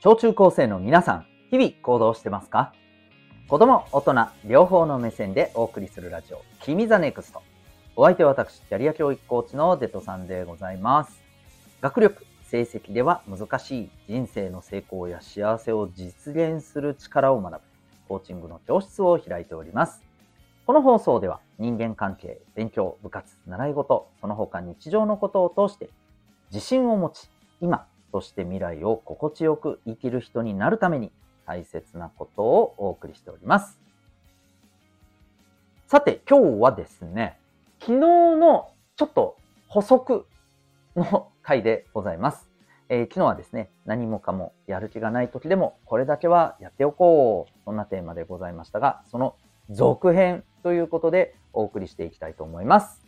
小中高生の皆さん、日々行動してますか？子供、大人、両方の目線でお送りするラジオ、君ザネクスト。お相手は私、キャリア教育コーチのデトさんでございます。学力、成績では難しい人生の成功や幸せを実現する力を学ぶ、コーチングの教室を開いております。この放送では人間関係、勉強、部活、習い事、その他日常のことを通して、自信を持ち、今、そして未来を心地よく生きる人になるために大切なことをお送りしております。さて、今日はですね、昨日のちょっと補足の回でございます。昨日はですね、何もかもやる気がない時でもこれだけはやっておこう、そんなテーマでございましたが、その続編ということでお送りしていきたいと思います。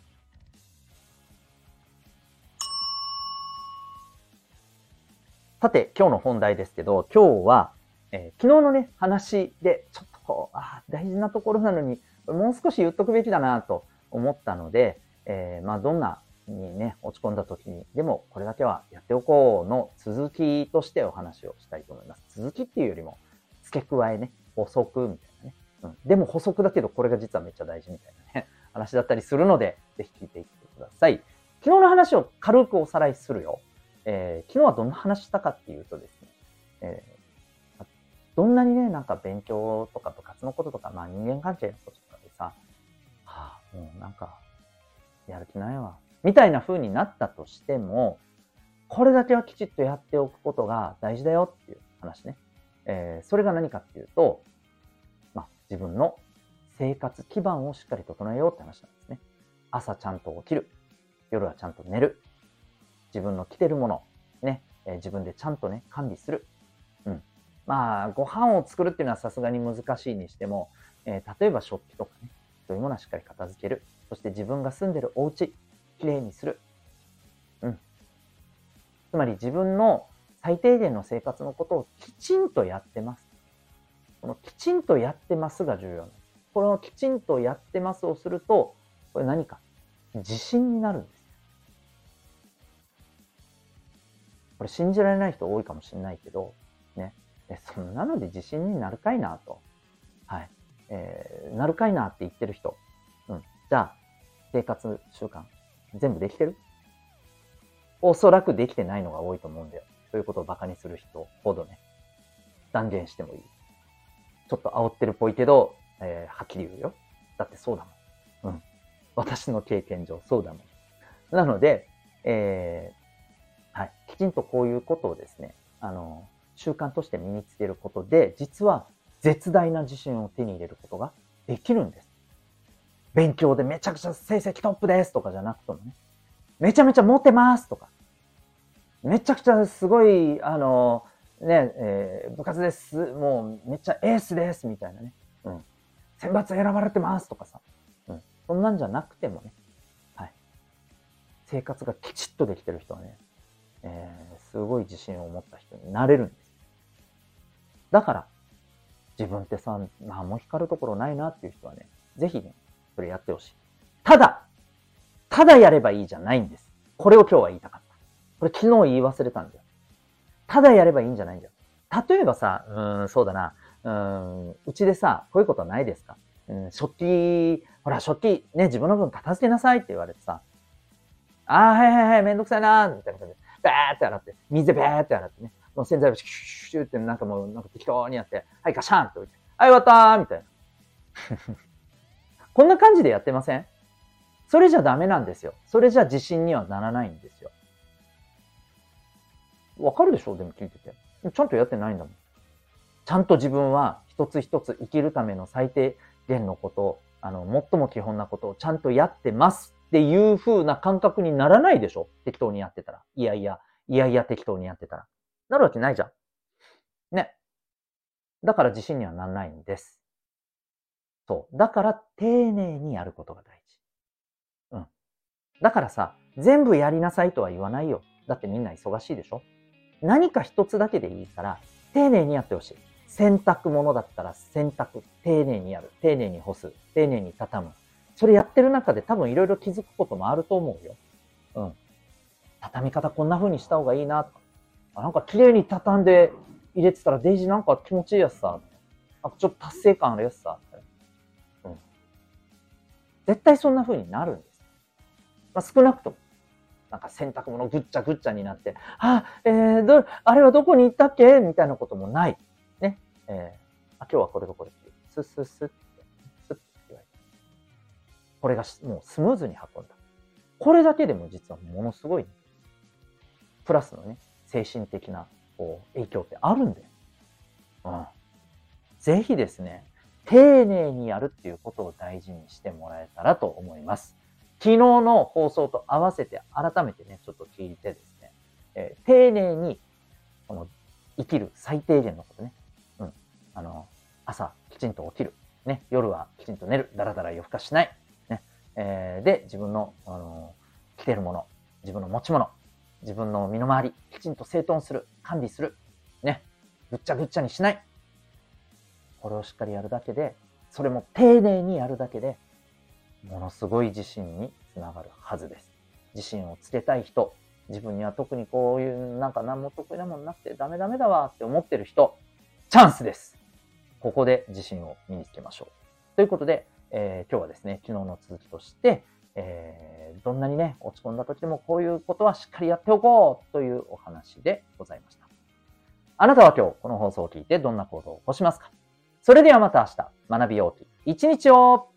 さて、今日の本題ですけど、今日は、昨日のね、話で、ちょっとこう、大事なところなのに、もう少し言っとくべきだなと思ったので、どんなにね、落ち込んだ時に、でもこれだけはやっておこうの続きとしてお話をしたいと思います。続きっていうよりも、付け加えね、補足みたいなね。でも補足だけど、これが実はめっちゃ大事みたいなね、話だったりするので、ぜひ聞いていってください。昨日の話を軽くおさらいするよ。昨日はどんな話したかっていうとですね、どんなにね、なんか勉強とか部活のこととか、人間関係のこととかでさ、もうなんか、やる気ないわ、みたいな風になったとしても、これだけはきちっとやっておくことが大事だよっていう話ね。それが何かっていうと、自分の生活基盤をしっかり整えようって話なんですね。朝ちゃんと起きる。夜はちゃんと寝る。自分の着てるもの、ね、自分でちゃんとね、管理する。ご飯を作るっていうのはさすがに難しいにしても、例えば食器とかね、そういうものはしっかり片付ける。そして自分が住んでるお家、きれいにする。つまり自分の最低限の生活のことをきちんとやってます。このきちんとやってますが重要なんです。このきちんとやってますをすると、これ何か自信になるんです。これ信じられない人多いかもしれないけど、ね、そんなので自信になるかいなと。なるかいなって言ってる人。じゃあ、生活習慣、全部できてる？おそらくできてないのが多いと思うんだよ。そういうことをバカにする人ほどね、断言してもいい。ちょっと煽ってるっぽいけど、はっきり言うよ。だってそうだもん。私の経験上そうだもん。なので、きちんとこういうことをですね、習慣として身につけることで、実は絶大な自信を手に入れることができるんです。勉強でめちゃくちゃ成績トップですとかじゃなくてもね、めちゃめちゃモテますとか、めちゃくちゃすごい、部活です、もうめっちゃエースですみたいなね、選抜選ばれてますとかさ、そんなんじゃなくてもね、生活がきちっとできてる人はね、すごい自信を持った人になれるんです。だから、自分ってさ、何も光るところないなっていう人はね、ぜひね、それやってほしい。ただやればいいじゃないんです。これを今日は言いたかった。これ昨日言い忘れたんだよ。ただやればいいんじゃないんだよ。例えばさ、うちでさ、こういうことないですか？食器、ね、自分の分片付けなさいって言われてさ、めんどくさいなーみたいな感じで。バーって洗って、水でバーって洗ってね。もう洗剤をシュッシュッってなんか適当にやって、ガシャンって置いて、終わったーみたいな。こんな感じでやってません？それじゃダメなんですよ。それじゃ自信にはならないんですよ。わかるでしょ？でも聞いてて。ちゃんとやってないんだもん。ちゃんと自分は一つ一つ生きるための最低限のことを、最も基本なことをちゃんとやってます。っていう風な感覚にならないでしょ？適当にやってたら。いや適当にやってたら。なるわけないじゃん。ね。だから自信にはならないんです。そう。だから丁寧にやることが大事。だからさ、全部やりなさいとは言わないよ。だってみんな忙しいでしょ？何か一つだけでいいから、丁寧にやってほしい。洗濯物だったら洗濯、丁寧にやる。丁寧に干す。丁寧に畳む。それやってる中で多分いろいろ気づくこともあると思うよ。畳み方こんな風にした方がいいなとか。なんか綺麗に畳んで入れてたらデイジーなんか気持ちいいやつさ、なんかちょっと達成感あるやつさ、うん、絶対そんな風になるんです、まあ、少なくともなんか洗濯物ぐっちゃぐっちゃになって、あれはどこに行ったっけみたいなこともない。ね。今日はこれとこれって、スッスッスッって、スッって言われて。これがもうスムーズに運んだ。これだけでも実はものすごい、プラスのね、精神的なこう影響ってあるんだよ。うん。ぜひですね、丁寧にやるっていうことを大事にしてもらえたらと思います。昨日の放送と合わせて改めてね、ちょっと聞いてですね、丁寧にこの生きる最低限のことね、うん、朝きちんと起きる、ね、夜はきちんと寝る、だらだら夜更かしない、ねで、自分の、着てるもの、自分の持ち物、自分の身の回り、きちんと整頓する、管理する、ね、ぐっちゃぐっちゃにしない。これをしっかりやるだけで、それも丁寧にやるだけで、ものすごい自信につながるはずです。自信をつけたい人、自分には特にこういうなんか何も得意なもんなくてダメだわって思ってる人、チャンスです。ここで自信を身につけましょう。ということで、今日はですね、昨日の続きとして、どんなにね、落ち込んだ時でもこういうことはしっかりやっておこうというお話でございました。あなたは今日この放送を聞いてどんな行動を起こしますか？それではまた明日、学びようという一日を。